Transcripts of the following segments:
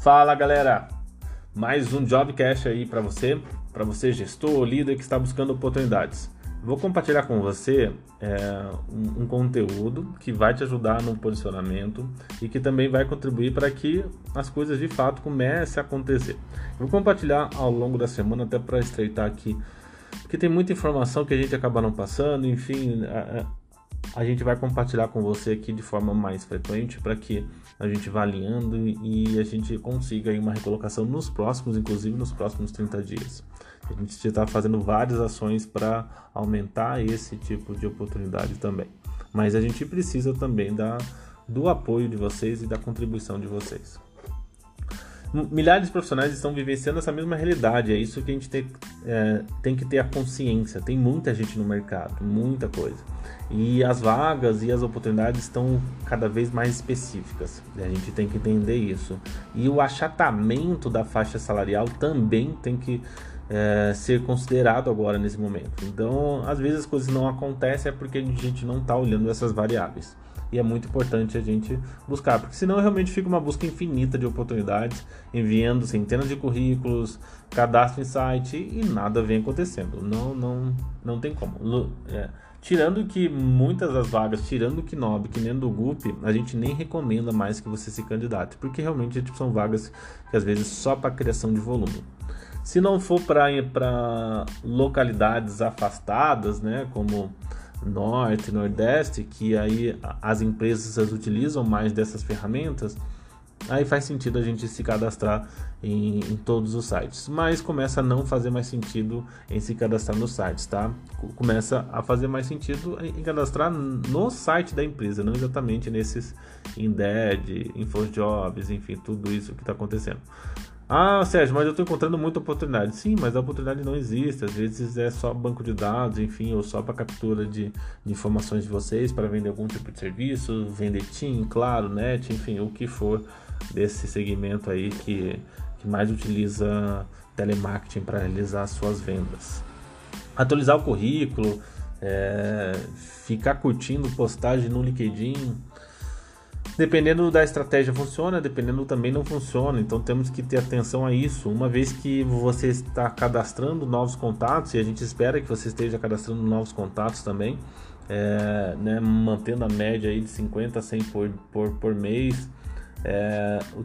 Fala galera, mais um JobCast aí para você gestor ou líder que está buscando oportunidades. Vou compartilhar com você um conteúdo que vai te ajudar no posicionamento e que também vai contribuir para que as coisas de fato comecem a acontecer. Vou compartilhar ao longo da semana até para estreitar aqui, porque tem muita informação que a gente acaba não passando, enfim... A gente vai compartilhar com você aqui de forma mais frequente para que a gente vá alinhando e a gente consiga aí uma recolocação nos próximos, inclusive nos próximos 30 dias. A gente já está fazendo várias ações para aumentar esse tipo de oportunidade também. Mas a gente precisa também do apoio de vocês e da contribuição de vocês. Milhares de profissionais estão vivenciando essa mesma realidade, é isso que a gente tem que ter a consciência. Tem muita gente no mercado, muita coisa. E as vagas e as oportunidades estão cada vez mais específicas, né? A gente tem que entender isso. E o achatamento da faixa salarial também tem que ser considerado agora nesse momento. Então, às vezes as coisas não acontecem porque a gente não está olhando essas variáveis. E é muito importante a gente buscar, porque senão realmente fica uma busca infinita de oportunidades, enviando centenas de currículos, cadastro em site e nada vem acontecendo. Não tem como. Tirando que muitas das vagas, tirando o Knob, que nem do GUP, a gente nem recomenda mais que você se candidate, porque realmente são vagas que às vezes só para criação de volume. Se não for para localidades afastadas, né, como... Norte, Nordeste, que aí as empresas utilizam mais dessas ferramentas, aí faz sentido a gente se cadastrar em todos os sites, mas começa a não fazer mais sentido em se cadastrar nos sites, tá? Começa a fazer mais sentido em cadastrar no site da empresa, não exatamente nesses Indeed, InfoJobs, enfim, tudo isso que está acontecendo. Ah, Sérgio, mas eu estou encontrando muita oportunidade. Sim, mas a oportunidade não existe. Às vezes é só banco de dados, enfim, ou só para captura de informações de vocês, para vender algum tipo de serviço, vender TIM, claro, NET, enfim, o que for desse segmento aí que mais utiliza telemarketing para realizar suas vendas. Atualizar o currículo, ficar curtindo postagem no LinkedIn... Dependendo da estratégia funciona, dependendo também não funciona, então temos que ter atenção a isso, uma vez que você está cadastrando novos contatos, e a gente espera que você esteja cadastrando novos contatos também, né, mantendo a média aí de 50 a 100 por mês,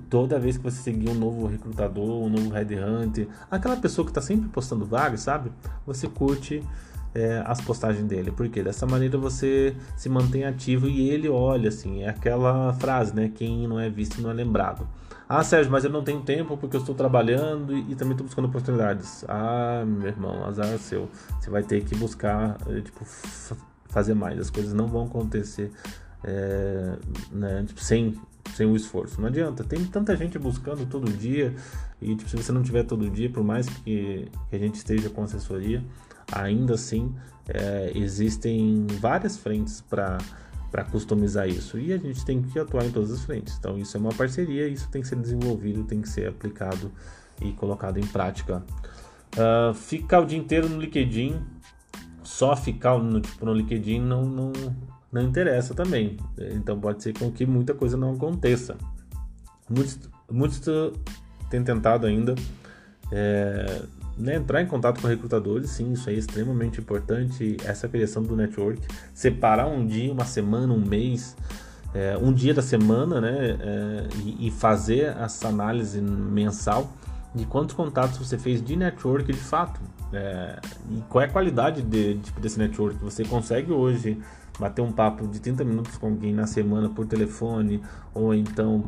toda vez que você seguir um novo recrutador, um novo headhunter, aquela pessoa que está sempre postando vagas, sabe, você curte... as postagens dele, porque dessa maneira você se mantém ativo e ele olha, assim, é aquela frase, né, quem não é visto não é lembrado. Ah, Sérgio, mas eu não tenho tempo porque eu estou trabalhando e também estou buscando oportunidades. Ah, meu irmão, azar seu, você vai ter que buscar, fazer mais, as coisas não vão acontecer né, sem o esforço, não adianta, tem tanta gente buscando todo dia e se você não tiver todo dia, por mais que a gente esteja com assessoria, ainda assim, existem várias frentes para customizar isso e a gente tem que atuar em todas as frentes. Então, isso é uma parceria, isso tem que ser desenvolvido, tem que ser aplicado e colocado em prática. Ficar o dia inteiro no LinkedIn, só ficar no LinkedIn não interessa também. Então, pode ser com que muita coisa não aconteça. Muitos têm tentado ainda... entrar em contato com recrutadores, sim, isso é extremamente importante, essa criação do network, separar um dia, uma semana, um mês, um dia da semana, né, e fazer essa análise mensal de quantos contatos você fez de network de fato, e qual é a qualidade desse network. Você consegue hoje bater um papo de 30 minutos com alguém na semana por telefone ou então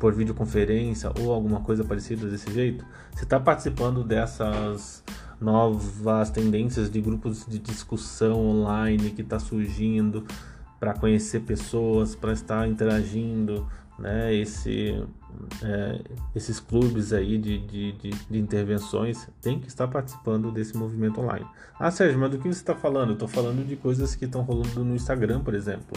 por videoconferência ou alguma coisa parecida desse jeito? Você está participando dessas novas tendências de grupos de discussão online que está surgindo para conhecer pessoas, para estar interagindo, né? Esses clubes aí de intervenções tem que estar participando desse movimento online. Ah, Sérgio, mas do que você está falando? Eu estou falando de coisas que estão rolando no Instagram, por exemplo.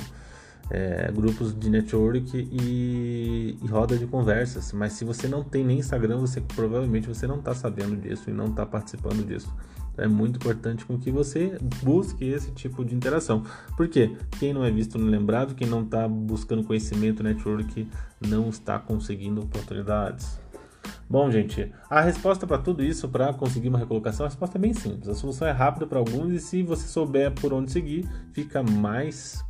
Grupos de network e roda de conversas, mas se você não tem nem Instagram, você provavelmente não está sabendo disso e não está participando disso. é muito importante com que você busque esse tipo de interação. Por quê? Quem não é visto não é lembrado, quem não está buscando conhecimento, network, não está conseguindo oportunidades. Bom, gente, a resposta para tudo isso, para conseguir uma recolocação, a resposta é bem simples. A solução é rápida para alguns e se você souber por onde seguir, fica mais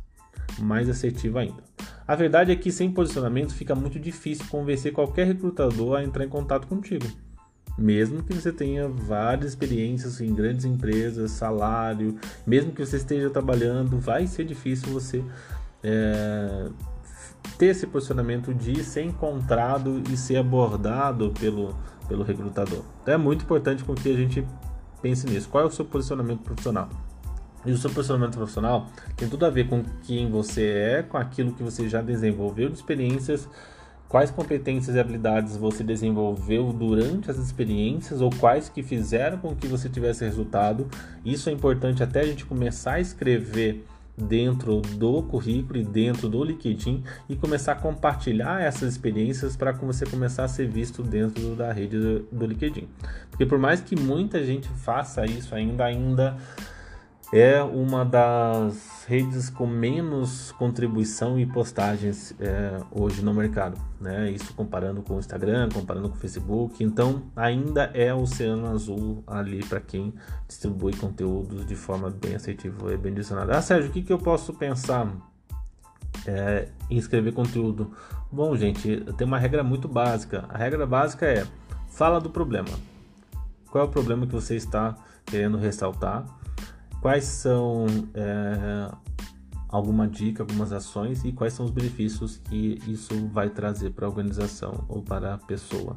assertiva ainda. A verdade é que sem posicionamento fica muito difícil convencer qualquer recrutador a entrar em contato contigo. Mesmo que você tenha várias experiências em grandes empresas, salário, mesmo que você esteja trabalhando, vai ser difícil você ter esse posicionamento de ser encontrado e ser abordado pelo recrutador. Então é muito importante com que a gente pense nisso. Qual é o seu posicionamento profissional? E o seu posicionamento profissional tem tudo a ver com quem você é, com aquilo que você já desenvolveu de experiências, quais competências e habilidades você desenvolveu durante as experiências ou quais que fizeram com que você tivesse resultado. Isso é importante até a gente começar a escrever dentro do currículo e dentro do LinkedIn e começar a compartilhar essas experiências para você começar a ser visto dentro da rede do LinkedIn. Porque por mais que muita gente faça isso ainda é uma das redes com menos contribuição e postagens hoje no mercado, né? Isso comparando com o Instagram, comparando com o Facebook. Então ainda é o oceano azul ali para quem distribui conteúdos de forma bem assertiva e bem direcionada. Ah, Sérgio, o que eu posso pensar em escrever conteúdo? Bom, gente, tem uma regra muito básica. A regra básica é: fala do problema. Qual é o problema que você está querendo ressaltar? Quais são alguma dica, algumas ações e quais são os benefícios que isso vai trazer para a organização ou para a pessoa.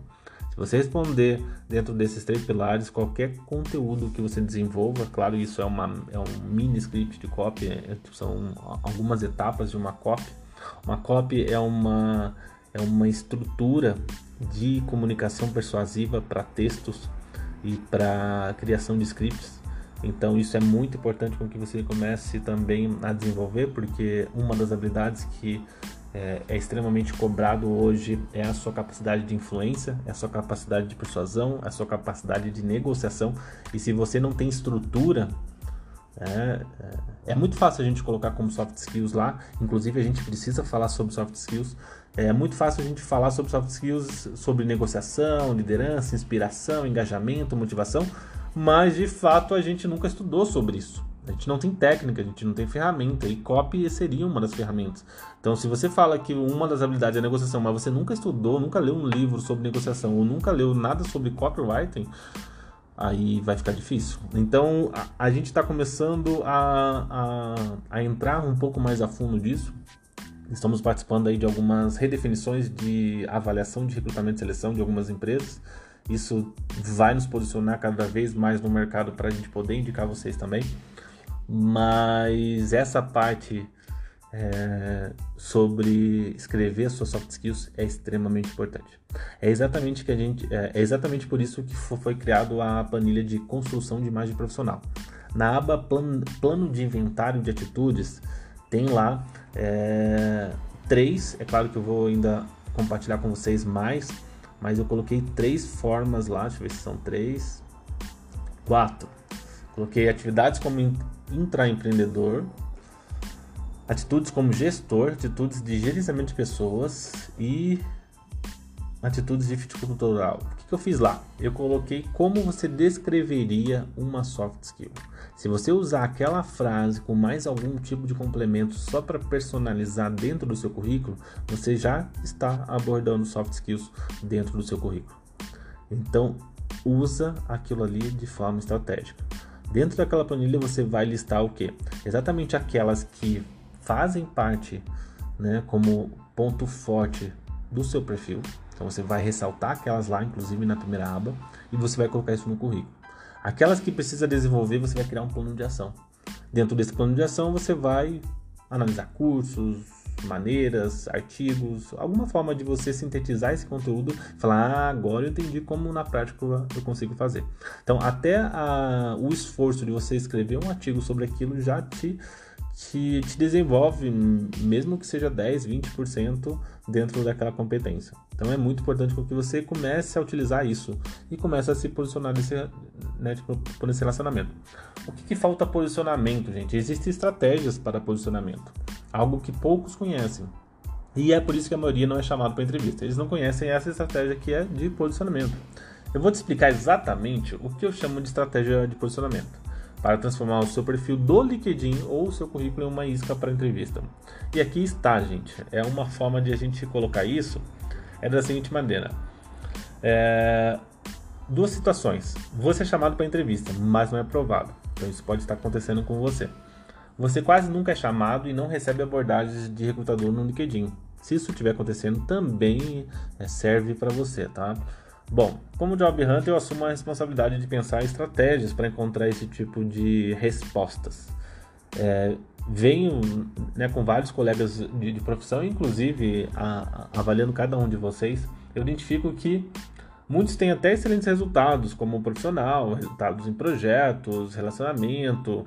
Se você responder dentro desses 3 pilares, qualquer conteúdo que você desenvolva, claro, isso é um mini script de copy, são algumas etapas de uma copy. Uma copy é uma estrutura de comunicação persuasiva para textos e para criação de scripts. Então isso é muito importante com que você comece também a desenvolver, porque uma das habilidades que é extremamente cobrado hoje é a sua capacidade de influência, é a sua capacidade de persuasão, é a sua capacidade de negociação. E se você não tem estrutura, é muito fácil a gente colocar como soft skills lá. Inclusive a gente precisa falar sobre soft skills. É muito fácil a gente falar sobre soft skills, sobre negociação, liderança, inspiração, engajamento, motivação. Mas de fato a gente nunca estudou sobre isso, a gente não tem técnica, a gente não tem ferramenta, e copy seria uma das ferramentas. Então se você fala que uma das habilidades é negociação, mas você nunca estudou, nunca leu um livro sobre negociação ou nunca leu nada sobre copywriting, aí vai ficar difícil. Então a gente está começando a entrar um pouco mais a fundo disso. Estamos participando aí de algumas redefinições de avaliação de recrutamento e seleção de algumas empresas. Isso vai nos posicionar cada vez mais no mercado para a gente poder indicar vocês também. Mas essa parte sobre escrever suas soft skills é extremamente importante. É exatamente por isso que foi criado a planilha de construção de imagem profissional. Na aba plano de inventário de atitudes tem lá 3. É claro que eu vou ainda compartilhar com vocês mais. Mas eu coloquei 3 formas lá, deixa eu ver se são 3, 4. Coloquei atividades como intraempreendedor, atitudes como gestor, atitudes de gerenciamento de pessoas e atitudes de fit cultural. O que eu fiz lá? Eu coloquei como você descreveria uma soft skill. Se você usar aquela frase com mais algum tipo de complemento só para personalizar dentro do seu currículo, você já está abordando soft skills dentro do seu currículo. Então, usa aquilo ali de forma estratégica. Dentro daquela planilha você vai listar o quê? Exatamente aquelas que fazem parte, né, como ponto forte do seu perfil. Então você vai ressaltar aquelas lá, inclusive na primeira aba, e você vai colocar isso no currículo. Aquelas que precisa desenvolver, você vai criar um plano de ação. Dentro desse plano de ação, você vai analisar cursos, maneiras, artigos, alguma forma de você sintetizar esse conteúdo e falar: agora eu entendi como na prática eu consigo fazer. Então até o esforço de você escrever um artigo sobre aquilo já te te desenvolve, mesmo que seja 10%, 20% dentro daquela competência. Então é muito importante que você comece a utilizar isso e comece a se posicionar por esse relacionamento. O que falta posicionamento, gente? Existem estratégias para posicionamento, algo que poucos conhecem. E é por isso que a maioria não é chamada para entrevista. Eles não conhecem essa estratégia que é de posicionamento. Eu vou te explicar exatamente o que eu chamo de estratégia de posicionamento, para transformar o seu perfil do LinkedIn ou o seu currículo em uma isca para entrevista. E aqui está, gente. É uma forma de a gente colocar isso é da seguinte maneira. Duas situações. Você é chamado para entrevista, mas não é aprovado. Então isso pode estar acontecendo com você. Você quase nunca é chamado e não recebe abordagens de recrutador no LinkedIn. Se isso estiver acontecendo, também serve para você, tá? Bom, como Job Hunter, eu assumo a responsabilidade de pensar estratégias para encontrar esse tipo de respostas. Venho com vários colegas de profissão, inclusive avaliando cada um de vocês, eu identifico que muitos têm até excelentes resultados como profissional, resultados em projetos, relacionamento,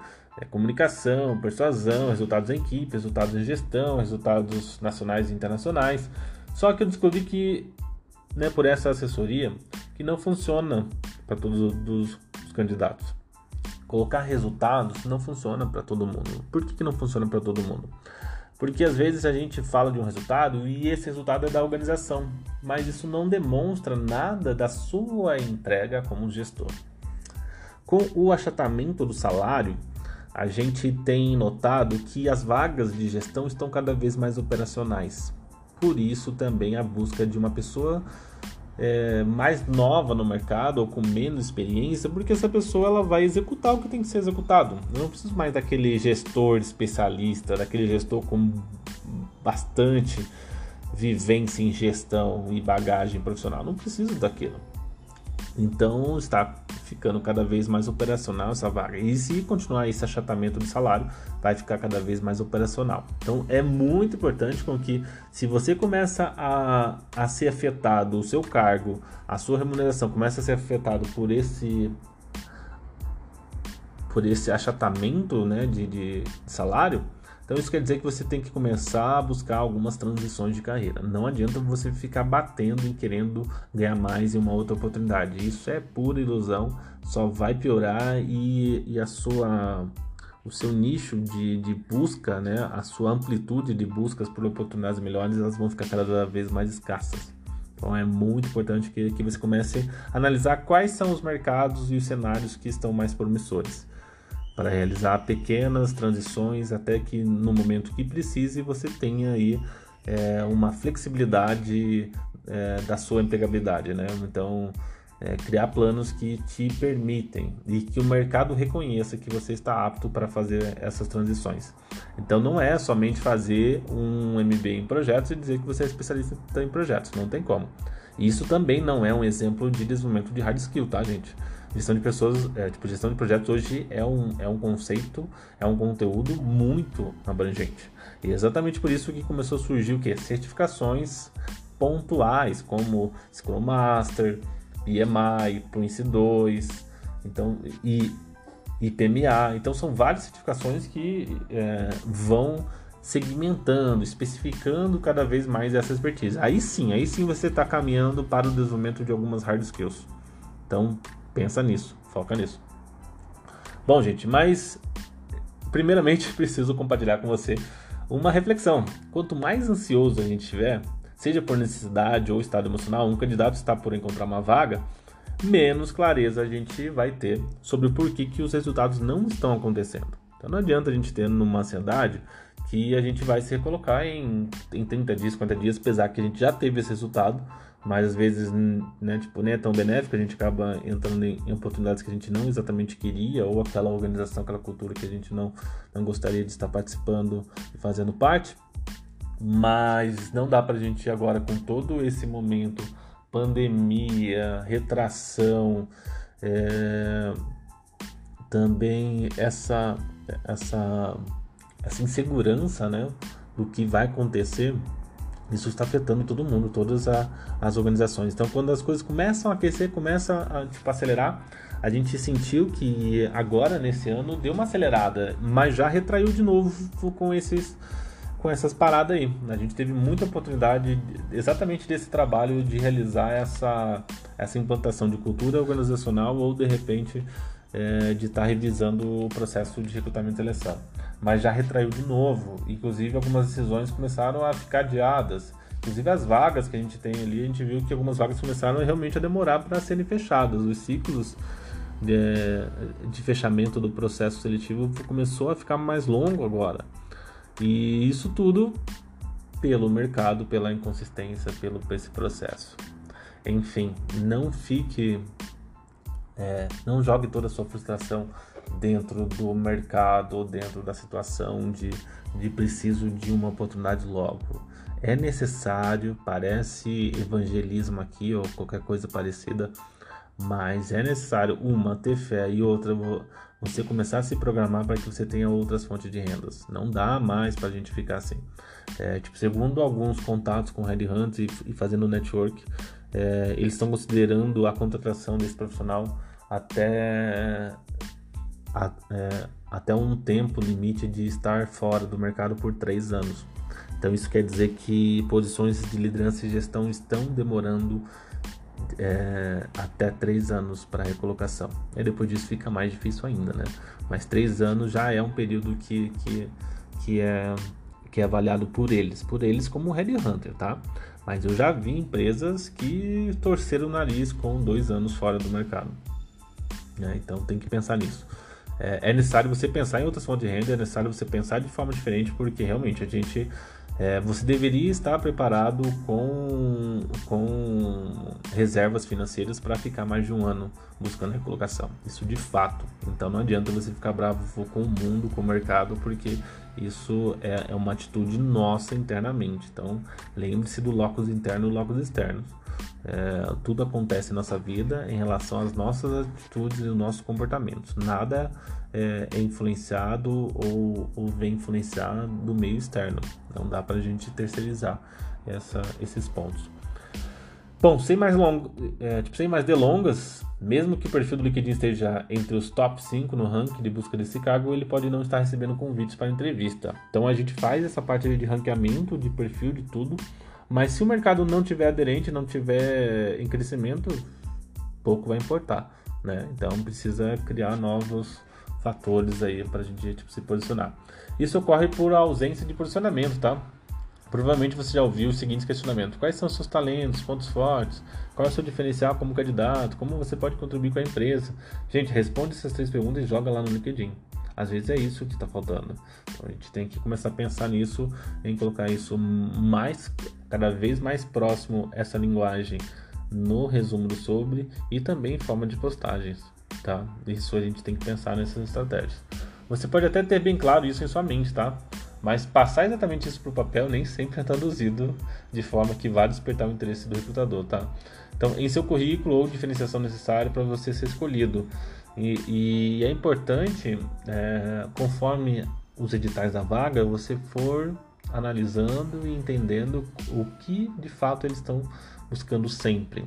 comunicação, persuasão, resultados em equipe, resultados em gestão, resultados nacionais e internacionais. Só que eu descobri que por essa assessoria, que não funciona para todos os candidatos. Colocar resultados não funciona para todo mundo. Por que não funciona para todo mundo? Porque às vezes a gente fala de um resultado e esse resultado é da organização, mas isso não demonstra nada da sua entrega como gestor. Com o achatamento do salário, a gente tem notado que as vagas de gestão estão cada vez mais operacionais. Por isso também a busca de uma pessoa mais nova no mercado ou com menos experiência, porque essa pessoa ela vai executar o que tem que ser executado. Eu não preciso mais daquele gestor especialista, daquele gestor com bastante vivência em gestão e bagagem profissional. Não preciso daquilo. Então está ficando cada vez mais operacional essa vaga. E se continuar esse achatamento do salário, vai ficar cada vez mais operacional. Então é muito importante com que, se você começa a ser afetado, o seu cargo, a sua remuneração começa a ser afetado por esse achatamento de salário, então isso quer dizer que você tem que começar a buscar algumas transições de carreira. Não adianta você ficar batendo e querendo ganhar mais em uma outra oportunidade. Isso é pura ilusão, só vai piorar e o seu nicho de busca, a sua amplitude de buscas por oportunidades melhores, elas vão ficar cada vez mais escassas. Então é muito importante que você comece a analisar quais são os mercados e os cenários que estão mais promissores, para realizar pequenas transições até que, no momento que precise, você tenha aí uma flexibilidade da sua empregabilidade, Então, criar planos que te permitem e que o mercado reconheça que você está apto para fazer essas transições. Então, não é somente fazer um MBA em projetos e dizer que você é especialista em projetos, não tem como. Isso também não é um exemplo de desenvolvimento de hard skill, tá, gente? Gestão de pessoas, gestão de projetos hoje é um conceito, é um conteúdo muito abrangente. E é exatamente por isso que começou a surgir certificações pontuais, como Scrum Master, PMI, Prince2, então, e IPMA. Então são várias certificações que vão segmentando, especificando cada vez mais essa expertise. Aí sim você está caminhando para o desenvolvimento de algumas hard skills. Então, pensa nisso, foca nisso. Bom, gente, mas primeiramente preciso compartilhar com você uma reflexão. Quanto mais ansioso a gente estiver, seja por necessidade ou estado emocional, um candidato está por encontrar uma vaga, menos clareza a gente vai ter sobre o porquê que os resultados não estão acontecendo. Então não adianta a gente ter numa ansiedade que a gente vai se recolocar em 30 dias, 40 dias, apesar que a gente já teve esse resultado, mas às vezes nem é tão benéfico, a gente acaba entrando em oportunidades que a gente não exatamente queria, ou aquela organização, aquela cultura que a gente não gostaria de estar participando e fazendo parte. Mas não dá pra gente agora, com todo esse momento, pandemia, retração, também essa insegurança do que vai acontecer, Isso está afetando todo mundo, todas as organizações. Então, quando as coisas começam a aquecer, começam a acelerar, a gente sentiu que agora, nesse ano, deu uma acelerada, mas já retraiu de novo com essas paradas aí. A gente teve muita oportunidade exatamente desse trabalho de realizar essa implantação de cultura organizacional ou, de repente, de estar revisando o processo de recrutamento e seleção, mas já retraiu de novo. Inclusive, algumas decisões começaram a ficar adiadas, inclusive as vagas que a gente tem ali. A gente viu que algumas vagas começaram realmente a demorar para serem fechadas. Os ciclos de fechamento do processo seletivo começou a ficar mais longo agora, e isso tudo pelo mercado, pela inconsistência, por esse processo. Enfim, não jogue toda a sua frustração dentro do mercado ou dentro da situação de preciso de uma oportunidade logo. É necessário, parece evangelismo aqui ou qualquer coisa parecida, mas é necessário, uma, ter fé, e outra, você começar a se programar para que você tenha outras fontes de rendas. Não dá mais para a gente ficar assim. Segundo alguns contatos com headhunters e fazendo network, eles estão considerando a contratação desse profissional até um tempo limite de estar fora do mercado por 3 anos. Então, isso quer dizer que posições de liderança e gestão estão demorando até 3 anos para recolocação. E depois disso fica mais difícil ainda, né? Mas 3 anos já é um período que é avaliado por eles como headhunter, tá? Mas eu já vi empresas que torceram o nariz com 2 anos fora do mercado, né? Então tem que pensar nisso. É necessário você pensar em outras fontes de renda, é necessário você pensar de forma diferente, porque realmente você deveria estar preparado com reservas financeiras para ficar mais de 1 ano buscando recolocação. Isso de fato. Então não adianta você ficar bravo com o mundo, com o mercado, porque isso é uma atitude nossa internamente. Então lembre-se do locus interno e locus externo. Tudo acontece em nossa vida em relação às nossas atitudes e os nossos comportamentos. Nada é influenciado ou vem influenciar do meio externo. Não dá para a gente terceirizar esses pontos. Bom, sem mais delongas, mesmo que o perfil do LinkedIn esteja entre os top 5 no ranking de busca de Chicago, ele pode não estar recebendo convites para entrevista. Então a gente faz essa parte de ranqueamento, de perfil, de tudo, mas se o mercado não tiver aderente, não tiver em crescimento, pouco vai importar, né? Então precisa criar novos fatores aí para a gente se posicionar. Isso ocorre por ausência de posicionamento, tá? Provavelmente você já ouviu os seguintes questionamentos: quais são os seus talentos, pontos fortes, qual é o seu diferencial como candidato, como você pode contribuir com a empresa? Gente, responde essas 3 perguntas e joga lá no LinkedIn. Às vezes é isso que está faltando. Então a gente tem que começar a pensar nisso, em colocar isso cada vez mais próximo, essa linguagem, no resumo do sobre e também em forma de postagens, tá? Isso a gente tem que pensar nessas estratégias. Você pode até ter bem claro isso em sua mente, tá? Mas passar exatamente isso para o papel nem sempre é traduzido de forma que vá despertar o interesse do recrutador, tá? Então, em seu currículo ou diferenciação necessária para você ser escolhido. E é importante, conforme os editais da vaga, você for analisando e entendendo o que de fato eles estão buscando sempre.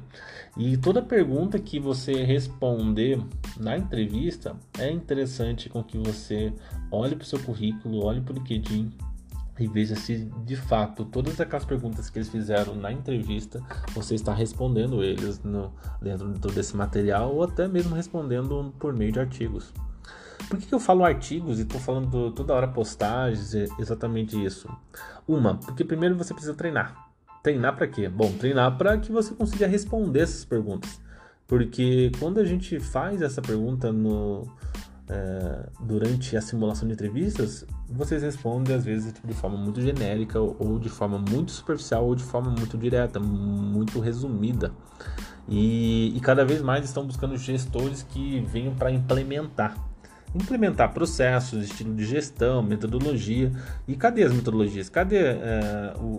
E toda pergunta que você responder na entrevista, é interessante com que você olhe para o seu currículo, olhe para o LinkedIn e veja se de fato todas aquelas perguntas que eles fizeram na entrevista você está respondendo eles dentro desse material, ou até mesmo respondendo por meio de artigos. Por que eu falo artigos e estou falando toda hora postagens? Exatamente isso. Uma, porque primeiro você precisa treinar. Treinar para quê? Bom, treinar para que você consiga responder essas perguntas. Porque quando a gente faz essa pergunta durante a simulação de entrevistas, vocês respondem às vezes de forma muito genérica, ou de forma muito superficial, ou de forma muito direta, muito resumida. E cada vez mais estão buscando gestores que venham para implementar. implementar processos, estilo de gestão, metodologia. E cadê as metodologias? Cadê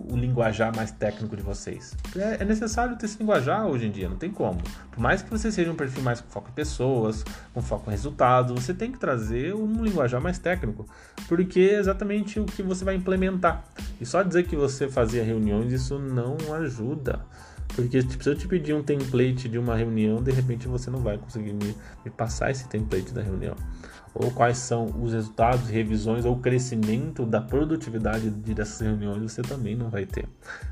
o linguajar mais técnico de vocês? É necessário ter esse linguajar hoje em dia, não tem como. Por mais que você seja um perfil mais com foco em pessoas, com foco em resultados, você tem que trazer um linguajar mais técnico, porque é exatamente o que você vai implementar. E só dizer que você fazia reuniões, isso não ajuda. Porque se eu te pedir um template de uma reunião, de repente você não vai conseguir me passar esse template da reunião. Ou quais são os resultados, revisões ou crescimento da produtividade dessas reuniões, você também não vai ter.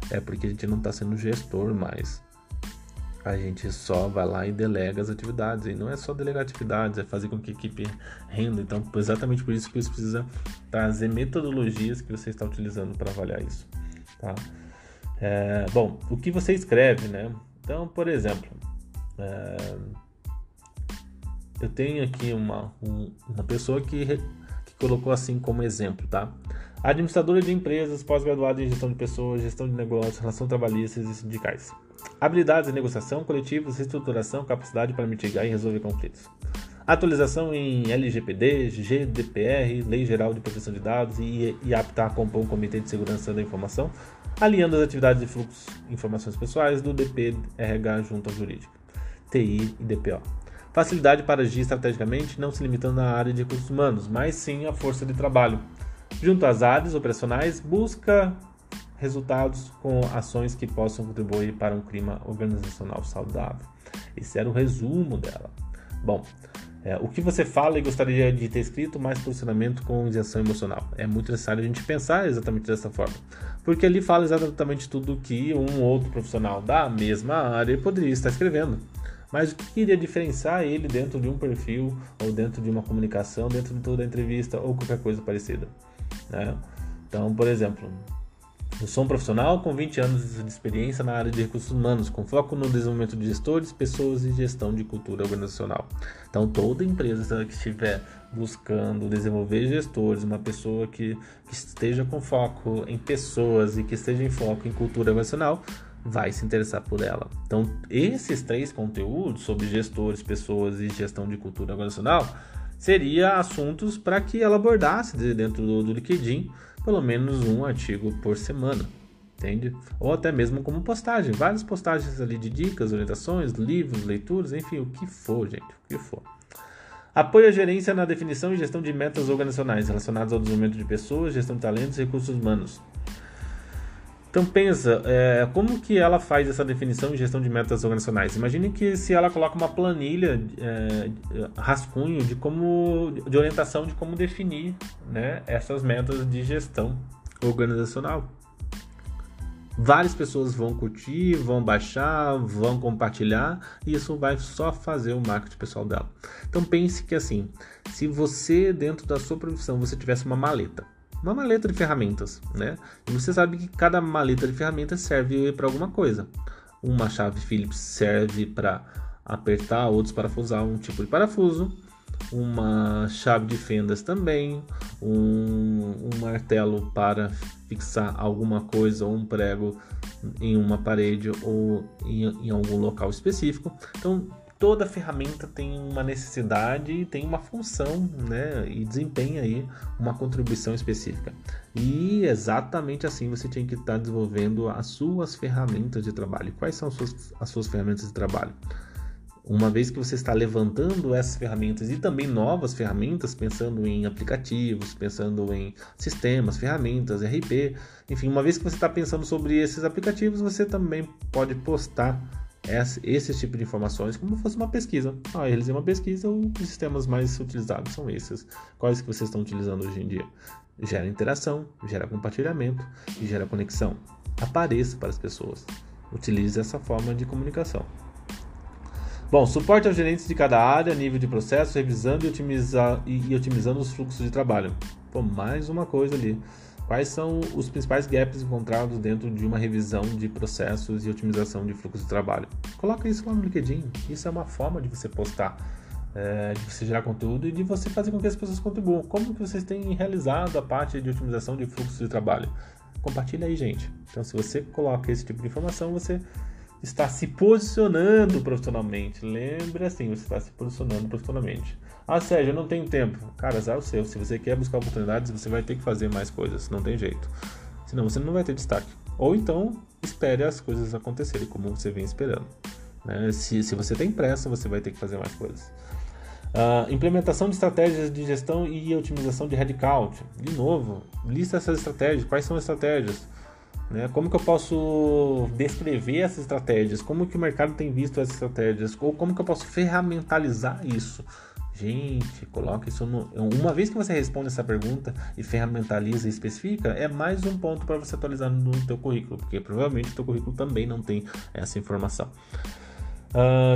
É porque a gente não está sendo gestor mais. A gente só vai lá e delega as atividades. E não é só delegar atividades, é fazer com que a equipe renda. Então, exatamente por isso que você precisa trazer metodologias que você está utilizando para avaliar isso. Tá? Bom, o que você escreve, né? Então, por exemplo, eu tenho aqui uma pessoa que colocou assim como exemplo, tá? Administradora de empresas, pós-graduada em gestão de pessoas, gestão de negócios, relações trabalhistas e sindicais. Habilidades em negociação, coletivos, reestruturação, capacidade para mitigar e resolver conflitos. Atualização em LGPD, GDPR, Lei Geral de Proteção de Dados e apta a compor um Comitê de Segurança da Informação, aliando as atividades de fluxos de informações pessoais do DPRH junto ao jurídico, TI e DPO. Facilidade para agir estrategicamente, não se limitando à área de recursos humanos, mas sim à força de trabalho. Junto às áreas operacionais, busca resultados com ações que possam contribuir para um clima organizacional saudável. Esse era o resumo dela. Bom, o que você fala e gostaria de ter escrito, mais posicionamento com isenção emocional. É muito necessário a gente pensar exatamente dessa forma, porque ali fala exatamente tudo que um outro profissional da mesma área poderia estar escrevendo. Mas o que iria diferenciar ele dentro de um perfil, ou dentro de uma comunicação, dentro de toda a entrevista, ou qualquer coisa parecida, né? Então, por exemplo, eu sou um profissional com 20 anos de experiência na área de recursos humanos, com foco no desenvolvimento de gestores, pessoas e gestão de cultura organizacional. Então, toda empresa que estiver buscando desenvolver gestores, uma pessoa que esteja com foco em pessoas e que esteja em foco em cultura organizacional, vai se interessar por ela. Então, esses três conteúdos sobre gestores, pessoas e gestão de cultura organizacional seria assuntos para que ela abordasse dentro do LinkedIn, pelo menos um artigo por semana, entende? Ou até mesmo como postagem, várias postagens ali de dicas, orientações, livros, leituras, enfim, o que for, gente, o que for. Apoio à gerência na definição e gestão de metas organizacionais relacionadas ao desenvolvimento de pessoas, gestão de talentos e recursos humanos. Então pensa, como que ela faz essa definição e gestão de metas organizacionais? Imagine que se ela coloca uma planilha, rascunho de orientação de como definir, né, essas metas de gestão organizacional. Várias pessoas vão curtir, vão baixar, vão compartilhar, e isso vai só fazer o marketing pessoal dela. Então pense que assim, se você dentro da sua profissão, você tivesse uma maleta de ferramentas, né? E você sabe que cada maleta de ferramentas serve para alguma coisa. Uma chave Phillips serve para apertar, outros parafusar um tipo de parafuso. Uma chave de fendas também. Um martelo para fixar alguma coisa ou um prego em uma parede ou em algum local específico. Então, toda ferramenta tem uma necessidade e tem uma função, né? E desempenha aí uma contribuição específica. E exatamente assim você tem que estar desenvolvendo as suas ferramentas de trabalho. Quais são as suas ferramentas de trabalho? Uma vez que você está levantando essas ferramentas e também novas ferramentas, pensando em aplicativos, pensando em sistemas, ferramentas, RP, enfim, uma vez que você está pensando sobre esses aplicativos, você também pode postar esse tipo de informações como se fosse uma pesquisa. Eu realizei uma pesquisa, os sistemas mais utilizados são esses. Quais que vocês estão utilizando hoje em dia? Gera interação, gera compartilhamento e gera conexão. Apareça para as pessoas. Utilize essa forma de comunicação. Bom, suporte aos gerentes de cada área, nível de processo, revisando e otimizando os fluxos de trabalho. Pô, mais uma coisa ali. Quais são os principais gaps encontrados dentro de uma revisão de processos e otimização de fluxos de trabalho? Coloca isso lá no LinkedIn. Isso é uma forma de você postar, de você gerar conteúdo e de você fazer com que as pessoas contribuam. Como que vocês têm realizado a parte de otimização de fluxos de trabalho? Compartilha aí, gente. Então, se você coloca esse tipo de informação, você está se posicionando profissionalmente. Lembra assim, você está se posicionando profissionalmente. Ah, Sérgio, eu não tenho tempo. Cara, azar o seu. Se você quer buscar oportunidades, você vai ter que fazer mais coisas. Não tem jeito. Senão você não vai ter destaque. Ou então, espere as coisas acontecerem como você vem esperando. Né? Se você tem pressa, você vai ter que fazer mais coisas. Implementação de estratégias de gestão e otimização de headcount. De novo, lista essas estratégias. Quais são as estratégias? Né? Como que eu posso descrever essas estratégias? Como que o mercado tem visto essas estratégias? Ou como que eu posso ferramentalizar isso? Gente, coloca isso no... Uma vez que você responde essa pergunta e ferramentaliza e especifica, é mais um ponto para você atualizar no teu currículo, porque provavelmente o teu currículo também não tem essa informação.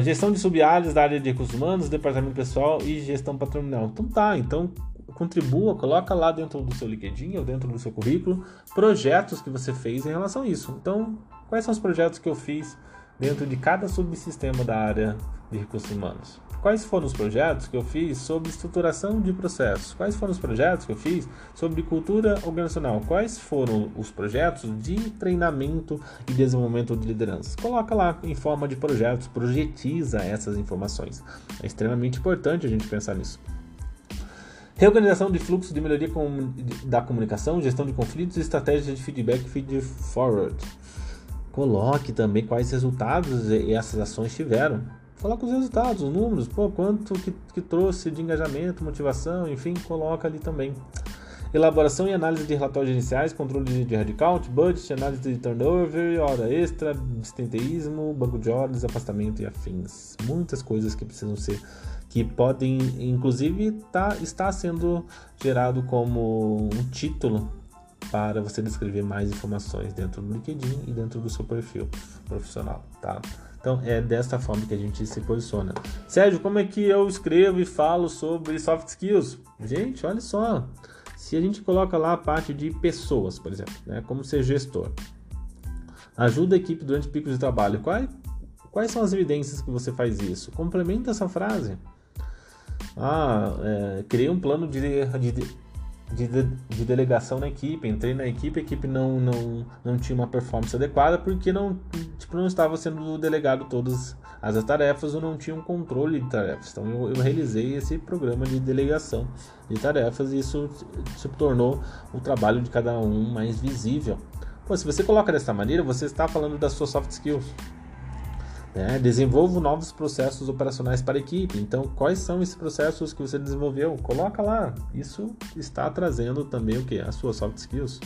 Gestão de sub-áreas da área de recursos humanos, departamento pessoal e gestão patrimonial. Então tá, então contribua, coloca lá dentro do seu LinkedIn ou dentro do seu currículo projetos que você fez em relação a isso. Então, quais são os projetos que eu fiz dentro de cada subsistema da área de recursos humanos? Quais foram os projetos que eu fiz sobre estruturação de processos? Quais foram os projetos que eu fiz sobre cultura organizacional? Quais foram os projetos de treinamento e desenvolvimento de lideranças? Coloca lá em forma de projetos, projetiza essas informações. É extremamente importante a gente pensar nisso. Reorganização de fluxo de melhoria da comunicação, gestão de conflitos e estratégias de feedback e feed forward. Coloque também quais resultados essas ações tiveram. Coloca os resultados, os números, quanto que trouxe de engajamento, motivação, enfim, coloca ali também. Elaboração e análise de relatórios iniciais, controle de headcount, budget, análise de turnover, hora extra, absenteísmo, banco de horas, afastamento e afins. Muitas coisas que precisam ser, que podem, inclusive, está sendo gerado como um título para você descrever mais informações dentro do LinkedIn e dentro do seu perfil profissional, tá? Então, é desta forma que a gente se posiciona. Sérgio, como é que eu escrevo e falo sobre soft skills? Gente, olha só. Se a gente coloca lá a parte de pessoas, por exemplo, né? Como ser gestor. Ajuda a equipe durante picos de trabalho. Quais são as evidências que você faz isso? Complementa essa frase. Criei um plano de delegação na equipe, entrei na equipe, a equipe não tinha uma performance adequada porque não estava sendo delegado todas as tarefas ou não tinha um controle de tarefas. Então eu realizei esse programa de delegação de tarefas e isso se tornou o trabalho de cada um mais visível. Se você coloca dessa maneira, você está falando das suas soft skills. Desenvolvo novos processos operacionais para a equipe. Então, quais são esses processos que você desenvolveu? Coloca lá. Isso está trazendo também o que? As suas soft skills.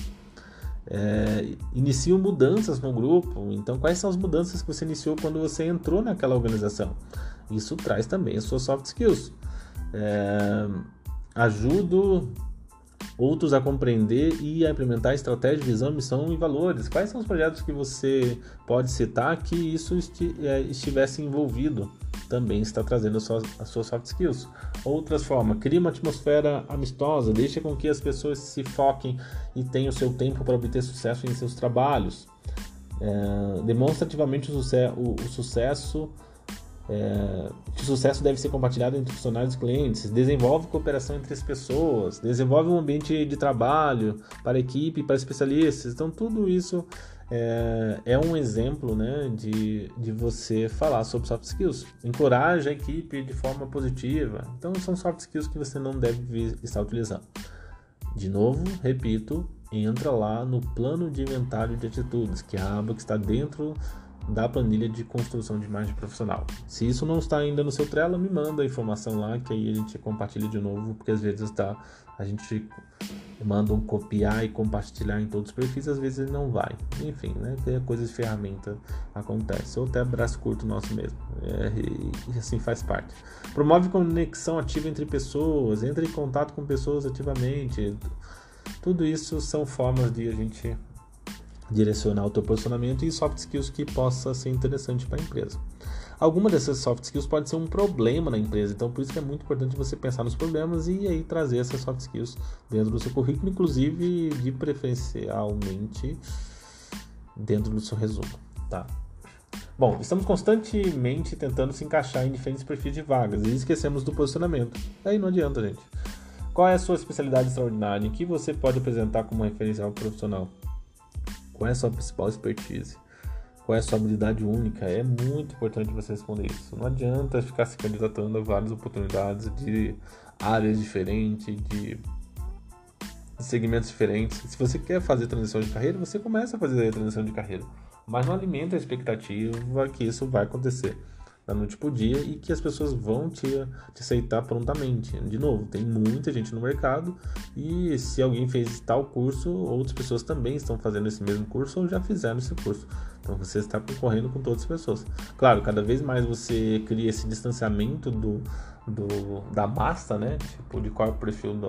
Inicio mudanças no grupo. Então, quais são as mudanças que você iniciou quando você entrou naquela organização? Isso traz também as suas soft skills. Ajudo outros a compreender e a implementar estratégia, visão, missão e valores. Quais são os projetos que você pode citar que isso estivesse envolvido? Também está trazendo as suas soft skills. Outra forma, cria uma atmosfera amistosa, deixa com que as pessoas se foquem e tenham o seu tempo para obter sucesso em seus trabalhos. Demonstra ativamente o sucesso. Que o sucesso deve ser compartilhado entre funcionários e clientes, desenvolve cooperação entre as pessoas, desenvolve um ambiente de trabalho para a equipe, para especialistas. Então tudo isso é um exemplo, né, de você falar sobre soft skills. Encoraja a equipe de forma positiva. Então são soft skills que você não deve estar utilizando. De novo, repito, entra lá no plano de inventário de atitudes, que é a aba que está dentro da planilha de construção de imagem profissional. Se isso não está ainda no seu Trello, me manda a informação lá, que aí a gente compartilha de novo, porque às vezes a gente manda um copiar e compartilhar em todos os perfis, às vezes não vai. Enfim, né? Coisa de ferramenta acontece. Ou até braço curto nosso mesmo. E assim faz parte. Promove conexão ativa entre pessoas, entre em contato com pessoas ativamente. Tudo isso são formas de a gente direcionar o teu posicionamento e soft skills que possa ser interessante para a empresa. Alguma dessas soft skills pode ser um problema na empresa, então por isso que é muito importante você pensar nos problemas e aí trazer essas soft skills dentro do seu currículo, inclusive de preferencialmente dentro do seu resumo, tá? Bom, estamos constantemente tentando se encaixar em diferentes perfis de vagas e esquecemos do posicionamento. Aí não adianta, gente. Qual é a sua especialidade extraordinária? O que você pode apresentar como referencial profissional? Qual é a sua principal expertise? qual é a sua habilidade única. É muito importante você responder isso. Não adianta ficar se candidatando a várias oportunidades de áreas diferentes, de segmentos diferentes. Se você quer fazer transição de carreira, você começa a fazer a transição de carreira, mas não alimenta a expectativa que isso vai acontecer da noite pro dia e que as pessoas vão te aceitar prontamente. De novo, tem muita gente no mercado e se alguém fez tal curso, outras pessoas também estão fazendo esse mesmo curso ou já fizeram esse curso. Então você está concorrendo com todas as pessoas. Claro, cada vez mais você cria esse distanciamento da massa, né? Tipo, de qual é o perfil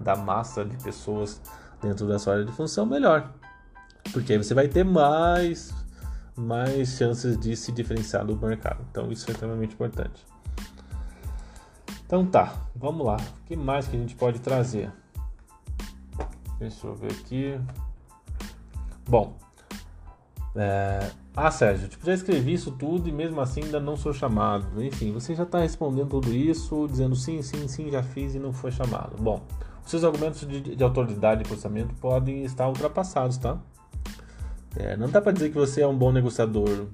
da massa de pessoas dentro da sua área de função, melhor. Porque aí você vai ter mais chances de se diferenciar do mercado. Então isso é extremamente importante. Então tá, vamos lá. O que mais que a gente pode trazer? Deixa eu ver aqui. Bom, Sérgio, já escrevi isso tudo e mesmo assim ainda não sou chamado. Enfim, você já está respondendo tudo isso, dizendo sim, já fiz e não foi chamado. Bom, os seus argumentos de autoridade e processamento podem estar ultrapassados, tá? Não dá para dizer que você é um bom negociador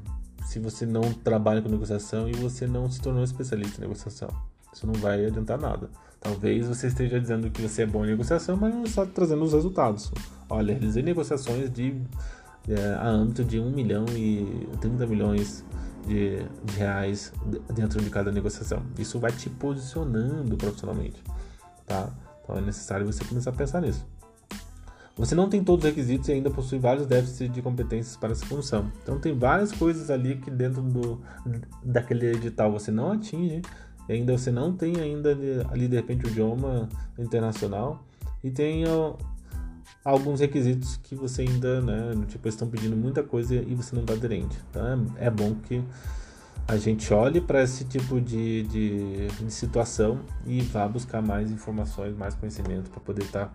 se você não trabalha com negociação e você não se tornou especialista em negociação. Isso não vai adiantar nada. Talvez você esteja dizendo que você é bom em negociação, mas não está trazendo os resultados. Olha, realizei negociações a âmbito de 1 milhão e 30 milhões de reais dentro de cada negociação. Isso vai te posicionando profissionalmente, tá? Então é necessário você começar a pensar nisso. Você não tem todos os requisitos e ainda possui vários déficits de competências para essa função. Então tem várias coisas ali que dentro daquele edital você não atinge, e ainda você não tem ainda ali de repente o idioma internacional, e tem alguns requisitos que você ainda, né, tipo, estão pedindo muita coisa e você não está aderente. Então é bom que a gente olhe para esse tipo de situação e vá buscar mais informações, mais conhecimento para poder estar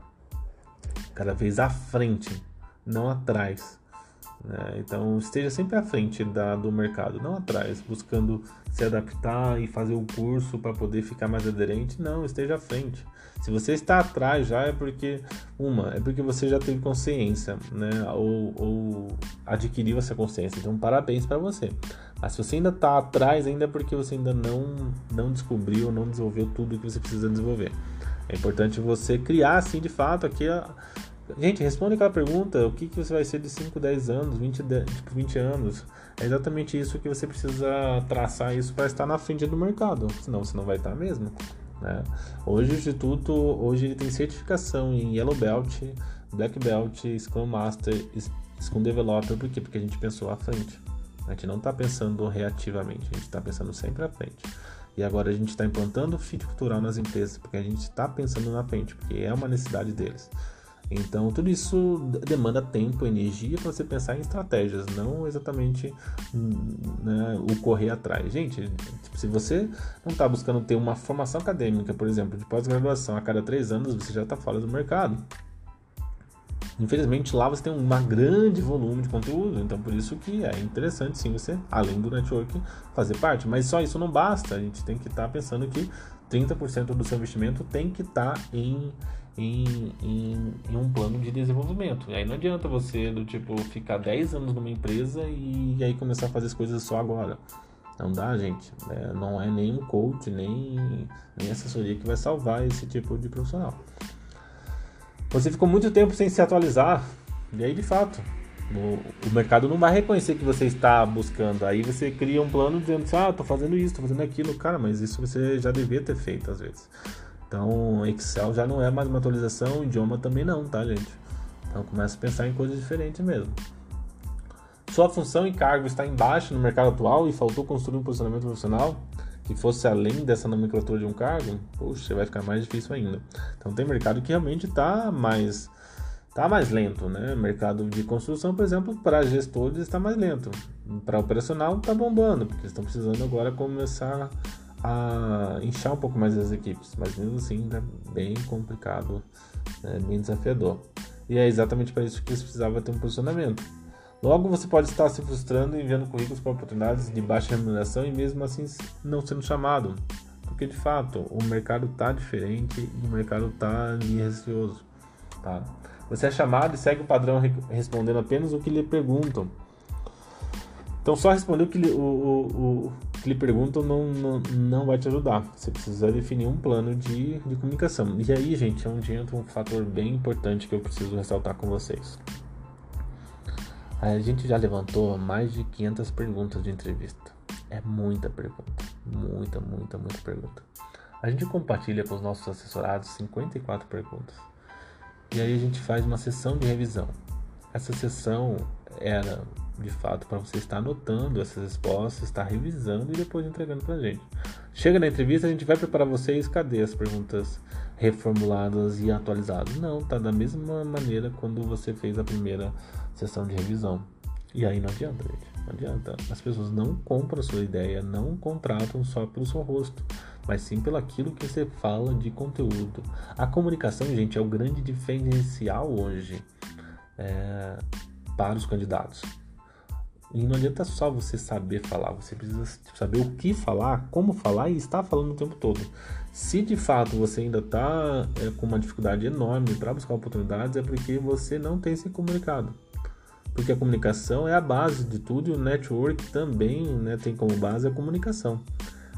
cada vez à frente, não atrás, né? Então esteja sempre à frente do mercado, não atrás, buscando se adaptar e fazer o curso para poder ficar mais aderente. Não, esteja à frente. Se você está atrás já é porque você já teve consciência, né? Ou adquiriu essa consciência, então parabéns para você. Mas se você ainda está atrás, ainda é porque você ainda não descobriu, não desenvolveu tudo o que você precisa desenvolver. É importante você criar, assim, de fato, aqui... Gente, responde aquela pergunta, o que você vai ser de 5, 10 anos, 20 anos? É exatamente isso que você precisa traçar isso para estar na frente do mercado, senão você não vai estar mesmo, né? Hoje o Instituto, ele tem certificação em Yellow Belt, Black Belt, Scrum Master, Scrum Developer. Por quê? Porque a gente pensou à frente. A gente não está pensando reativamente, a gente está pensando sempre à frente. E agora a gente está implantando fit cultural nas empresas, porque a gente está pensando na frente, porque é uma necessidade deles. Então tudo isso demanda tempo, energia para você pensar em estratégias, não exatamente, né, o correr atrás. Gente, se você não está buscando ter uma formação acadêmica, por exemplo, de pós-graduação a cada 3 anos, você já está fora do mercado. Infelizmente lá você tem um grande volume de conteúdo, então por isso que é interessante sim você, além do networking, fazer parte. Mas só isso não basta, a gente tem que estar pensando que 30% do seu investimento tem que estar em um plano de desenvolvimento. E aí não adianta você ficar 10 anos numa empresa e aí começar a fazer as coisas só agora. Não dá, gente. Não é nem um coach, nem assessoria que vai salvar esse tipo de profissional. Você ficou muito tempo sem se atualizar, e aí de fato o mercado não vai reconhecer que você está buscando. Aí você cria um plano dizendo assim, estou fazendo isso, estou fazendo aquilo. Cara, mas isso você já devia ter feito às vezes. Então Excel já não é mais uma atualização, idioma também não, tá, gente? Então começa a pensar em coisas diferentes mesmo. Sua função e cargo está embaixo no mercado atual e faltou construir um posicionamento profissional que fosse além dessa nomenclatura de um cargo? Poxa, vai ficar mais difícil ainda. Então tem mercado que realmente está mais lento, né? Mercado de construção, por exemplo, para gestores está mais lento. Para operacional está bombando, porque eles estão precisando agora começar a inchar um pouco mais as equipes. Mas mesmo assim ainda é bem complicado, né? Bem desafiador. E é exatamente para isso que eles precisavam ter um posicionamento. Logo, você pode estar se frustrando enviando currículos para oportunidades de baixa remuneração e mesmo assim não sendo chamado. Porque, de fato, o mercado está diferente e o mercado está receoso, tá? Você é chamado e segue o padrão respondendo apenas o que lhe perguntam. Então só responder o que lhe perguntam não vai te ajudar. Você precisa definir um plano de comunicação. E aí, gente, é um fator bem importante que eu preciso ressaltar com vocês. A gente já levantou mais de 500 perguntas de entrevista. É muita pergunta. Muita pergunta. A gente compartilha com os nossos assessorados 54 perguntas. E aí a gente faz uma sessão de revisão. Essa sessão era, de fato, para você estar anotando essas respostas, estar revisando e depois entregando para a gente. Chega na entrevista, a gente vai preparar vocês. Cadê as perguntas reformuladas e atualizadas? Não, tá da mesma maneira quando você fez a primeira sessão de revisão. E aí não adianta, gente. Não adianta. As pessoas não compram a sua ideia, não contratam só pelo seu rosto, mas sim pelo aquilo que você fala de conteúdo. A comunicação, gente, é o grande diferencial hoje para os candidatos. E não adianta só você saber falar, você precisa saber o que falar, como falar e estar falando o tempo todo. Se de fato você ainda está com uma dificuldade enorme para buscar oportunidades, é porque você não tem se comunicado. Porque a comunicação é a base de tudo e o network também, né, tem como base a comunicação.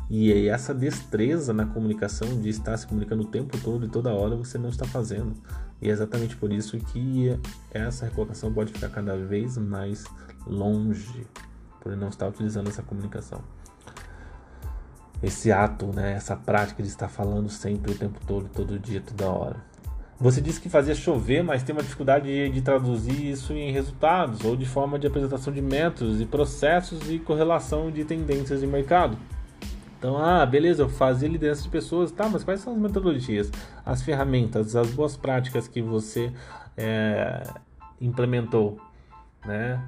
E é essa destreza na comunicação, de estar se comunicando o tempo todo e toda hora, você não está fazendo. E é exatamente por isso que essa recolocação pode ficar cada vez mais longe, por não estar utilizando essa comunicação. Esse ato, né, essa prática de estar falando sempre, o tempo todo, todo dia, toda hora. Você disse que fazia chover, mas tem uma dificuldade de traduzir isso em resultados, ou de forma de apresentação de métodos e processos e correlação de tendências de mercado. Então, beleza, eu fazia liderança de pessoas, tá, mas quais são as metodologias, as ferramentas, as boas práticas que você implementou, né?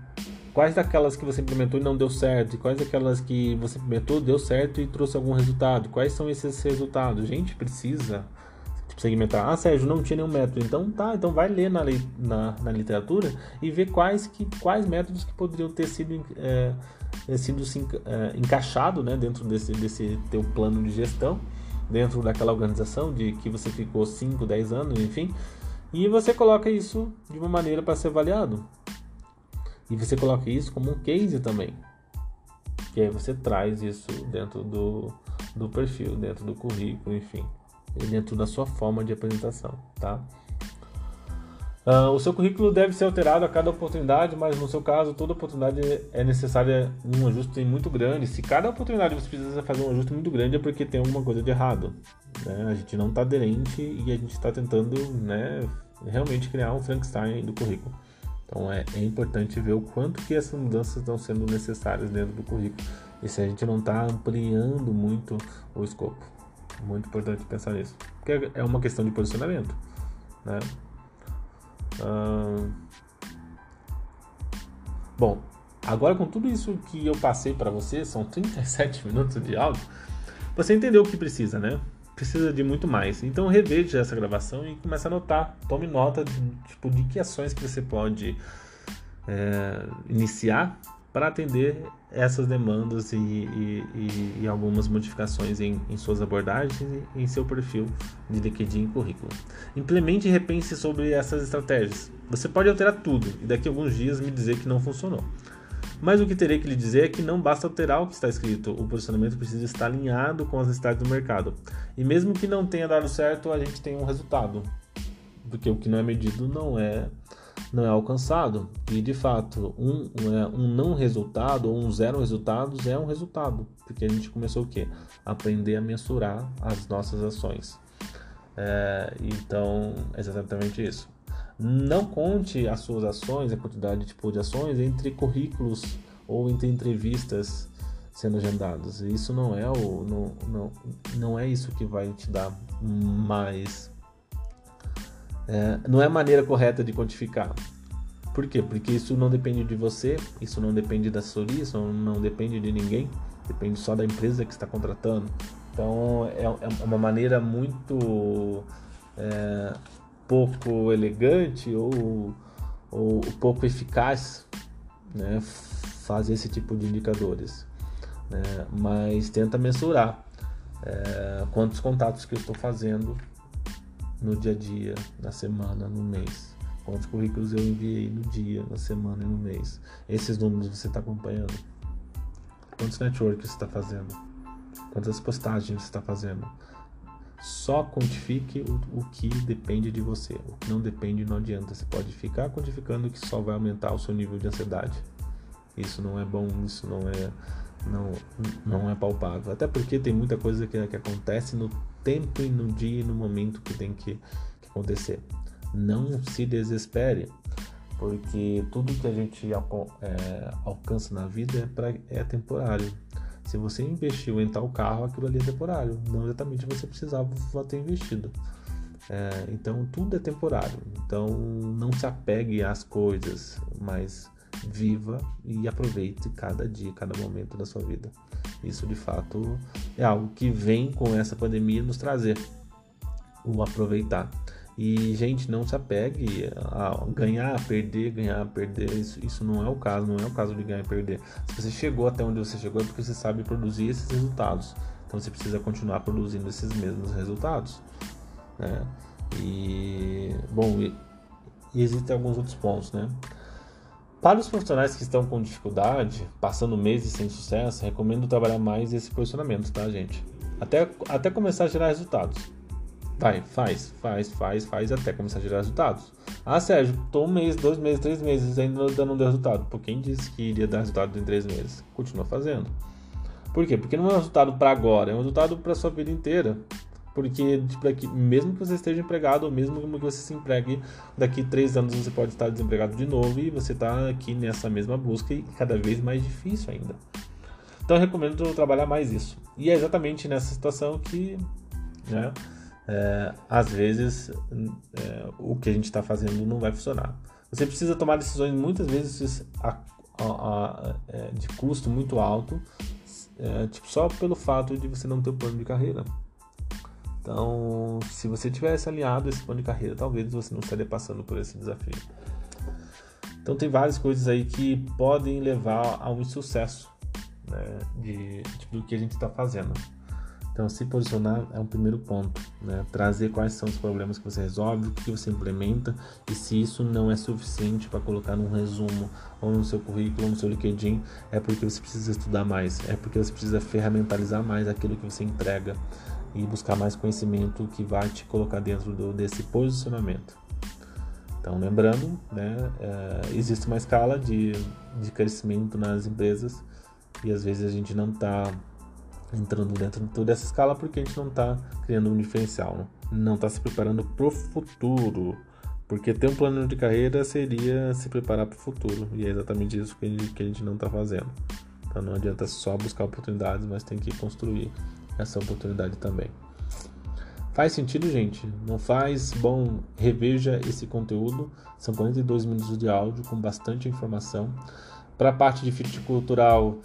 Quais daquelas que você implementou e não deu certo, e quais daquelas que você implementou, deu certo e trouxe algum resultado, quais são esses resultados? A gente precisa segmentar. Sérgio, não tinha nenhum método. Então vai ler na literatura e ver quais métodos que poderiam ter sido encaixado, né, dentro desse teu plano de gestão, dentro daquela organização de que você ficou 5, 10 anos, enfim, e você coloca isso de uma maneira para ser avaliado. E você coloca isso como um case também. E aí você traz isso dentro do perfil, dentro do currículo, enfim, dentro da sua forma de apresentação, tá? O seu currículo deve ser alterado a cada oportunidade, mas no seu caso, toda oportunidade é necessária um ajuste muito grande. Se cada oportunidade você precisa fazer um ajuste muito grande, é porque tem alguma coisa de errado, né? A gente não está aderente e a gente está tentando, né, realmente criar um Frankenstein do currículo. Então é importante ver o quanto que essas mudanças estão sendo necessárias dentro do currículo e se a gente não está ampliando muito o escopo. Muito importante pensar nisso, porque é uma questão de posicionamento, né? Bom, agora com tudo isso que eu passei para você, são 37 minutos de áudio, você entendeu o que precisa, né? Precisa de muito mais. Então reveja essa gravação e comece a anotar. Tome nota de que ações que você pode iniciar para atender essas demandas e algumas modificações em suas abordagens e em seu perfil de LinkedIn e currículo. Implemente e repense sobre essas estratégias. Você pode alterar tudo e daqui a alguns dias me dizer que não funcionou. Mas o que terei que lhe dizer é que não basta alterar o que está escrito, o posicionamento precisa estar alinhado com as necessidades do mercado. E mesmo que não tenha dado certo, a gente tem um resultado, porque o que não é medido não é alcançado, e de fato um não resultado ou um zero resultados é um resultado, porque a gente começou o quê? Aprender a mensurar as nossas ações. Então é exatamente isso. Não conte as suas ações, a quantidade de ações entre currículos ou entre entrevistas sendo agendadas. Isso não é isso que vai te dar mais. Não é a maneira correta de quantificar. Por quê? Porque isso não depende de você, isso não depende da assessoria, isso não depende de ninguém, depende só da empresa que está contratando. Então é uma maneira muito pouco elegante ou pouco eficaz, né, fazer esse tipo de indicadores, né? Mas tenta mensurar quantos contatos que eu estou fazendo no dia a dia, na semana, no mês. Quantos currículos eu enviei no dia, na semana e no mês. Esses números você está acompanhando. quantos networks você está fazendo, quantas postagens você está fazendo. Só quantifique o que depende de você. O que não depende não adianta. Você pode ficar quantificando que só vai aumentar o seu nível de ansiedade. Isso não é bom, isso não é palpável. Até porque tem muita coisa que acontece no tempo e no dia e no momento que tem que acontecer. Não se desespere, porque tudo que a gente alcança na vida é temporário. Se você investiu em tal carro, aquilo ali é temporário, não exatamente você precisava ter investido. Então tudo é temporário, então não se apegue às coisas, mas viva e aproveite cada dia, cada momento da sua vida. Isso de fato é algo que vem com essa pandemia nos trazer, o aproveitar. E gente, não se apegue a ganhar, perder, isso não é o caso, não é o caso de ganhar e perder. Se você chegou até onde você chegou é porque você sabe produzir esses resultados, então você precisa continuar produzindo esses mesmos resultados, né? E existem alguns outros pontos, né? Para os profissionais que estão com dificuldade, passando meses sem sucesso, recomendo trabalhar mais esse posicionamento, tá, gente? Até começar a gerar resultados. Vai, faz até começar a gerar resultados. Ah, Sérgio, estou 1 mês, 2 meses, 3 meses ainda não deu resultado. Por quem disse que iria dar resultado em 3 meses? Continua fazendo. Por quê? Porque não é um resultado para agora, é um resultado para a sua vida inteira. Porque mesmo que você esteja empregado, ou mesmo que você se empregue, daqui 3 anos você pode estar desempregado de novo e você está aqui nessa mesma busca e cada vez mais difícil ainda. Então eu recomendo trabalhar mais isso. E é exatamente nessa situação que, né, às vezes o que a gente está fazendo não vai funcionar. Você precisa tomar decisões muitas vezes de custo muito alto, só pelo fato de você não ter um plano de carreira. Então, se você tivesse alinhado esse plano de carreira, talvez você não estaria passando por esse desafio. Então tem várias coisas aí que podem levar a um insucesso, né, do que a gente está fazendo. Então, se posicionar é um primeiro ponto, né? Trazer quais são os problemas que você resolve, o que você implementa, e se isso não é suficiente para colocar num resumo, ou no seu currículo, ou no seu LinkedIn, é porque você precisa estudar mais, é porque você precisa ferramentalizar mais aquilo que você entrega e buscar mais conhecimento que vai te colocar dentro desse posicionamento. Então, lembrando, né, existe uma escala de crescimento nas empresas e às vezes a gente não está entrando dentro de toda essa escala porque a gente não está criando um diferencial, não está se preparando para o futuro, porque ter um plano de carreira seria se preparar para o futuro, e é exatamente isso que a gente não está fazendo. Então não adianta só buscar oportunidades, mas tem que construir essa oportunidade também. Faz sentido, gente? Não faz? Bom, reveja esse conteúdo, são 42 minutos de áudio com bastante informação. Para a parte de fit cultural,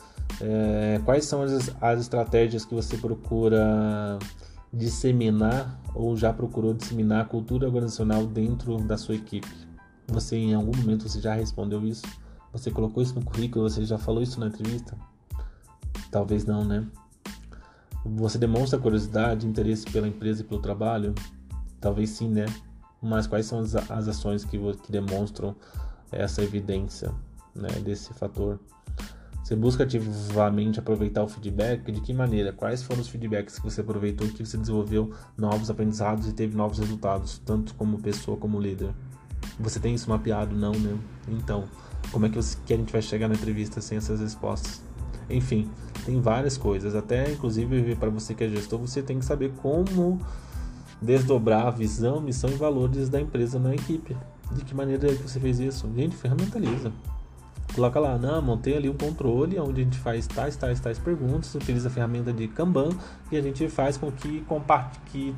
quais são as estratégias que você procura disseminar ou já procurou disseminar a cultura organizacional dentro da sua equipe? Você, em algum momento, você já respondeu isso? Você colocou isso no currículo? Você já falou isso na entrevista? Talvez não, né? Você demonstra curiosidade, interesse pela empresa e pelo trabalho? Talvez sim, né? Mas quais são as ações que demonstram essa evidência, né, desse fator? Você busca ativamente aproveitar o feedback? De que maneira? Quais foram os feedbacks que você aproveitou, que você desenvolveu novos aprendizados e teve novos resultados, tanto como pessoa como líder? Você tem isso mapeado? Não, né? Então, como é que a gente vai chegar na entrevista sem essas respostas? Enfim, tem várias coisas, até inclusive para você que é gestor, você tem que saber como desdobrar a visão, missão e valores da empresa na equipe. De que maneira que você fez isso? Gente, ferramentaliza. Coloca lá, montei ali um controle onde a gente faz tais perguntas, utiliza a ferramenta de Kanban e a gente faz com que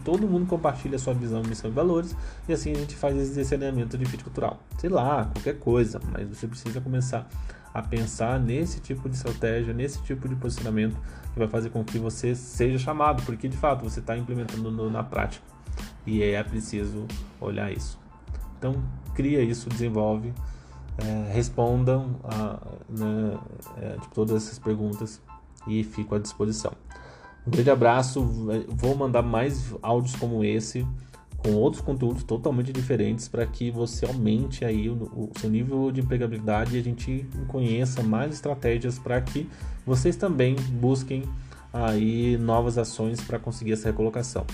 todo mundo compartilhe a sua visão, missão e valores, e assim a gente faz esse alinhamento de fit cultural. Sei lá, qualquer coisa, mas você precisa começar a pensar nesse tipo de estratégia, nesse tipo de posicionamento que vai fazer com que você seja chamado, porque de fato você está implementando na prática e é preciso olhar isso. Então, cria isso, desenvolve. Respondam todas essas perguntas e fico à disposição. Um grande abraço, vou mandar mais áudios como esse com outros conteúdos totalmente diferentes para que você aumente aí o seu nível de empregabilidade e a gente conheça mais estratégias para que vocês também busquem aí novas ações para conseguir essa recolocação.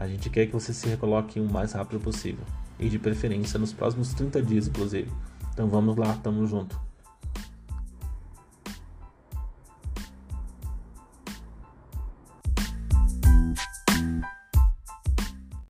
A gente quer que você se recoloque o mais rápido possível e de preferência nos próximos 30 dias, inclusive. Então vamos lá, tamo junto.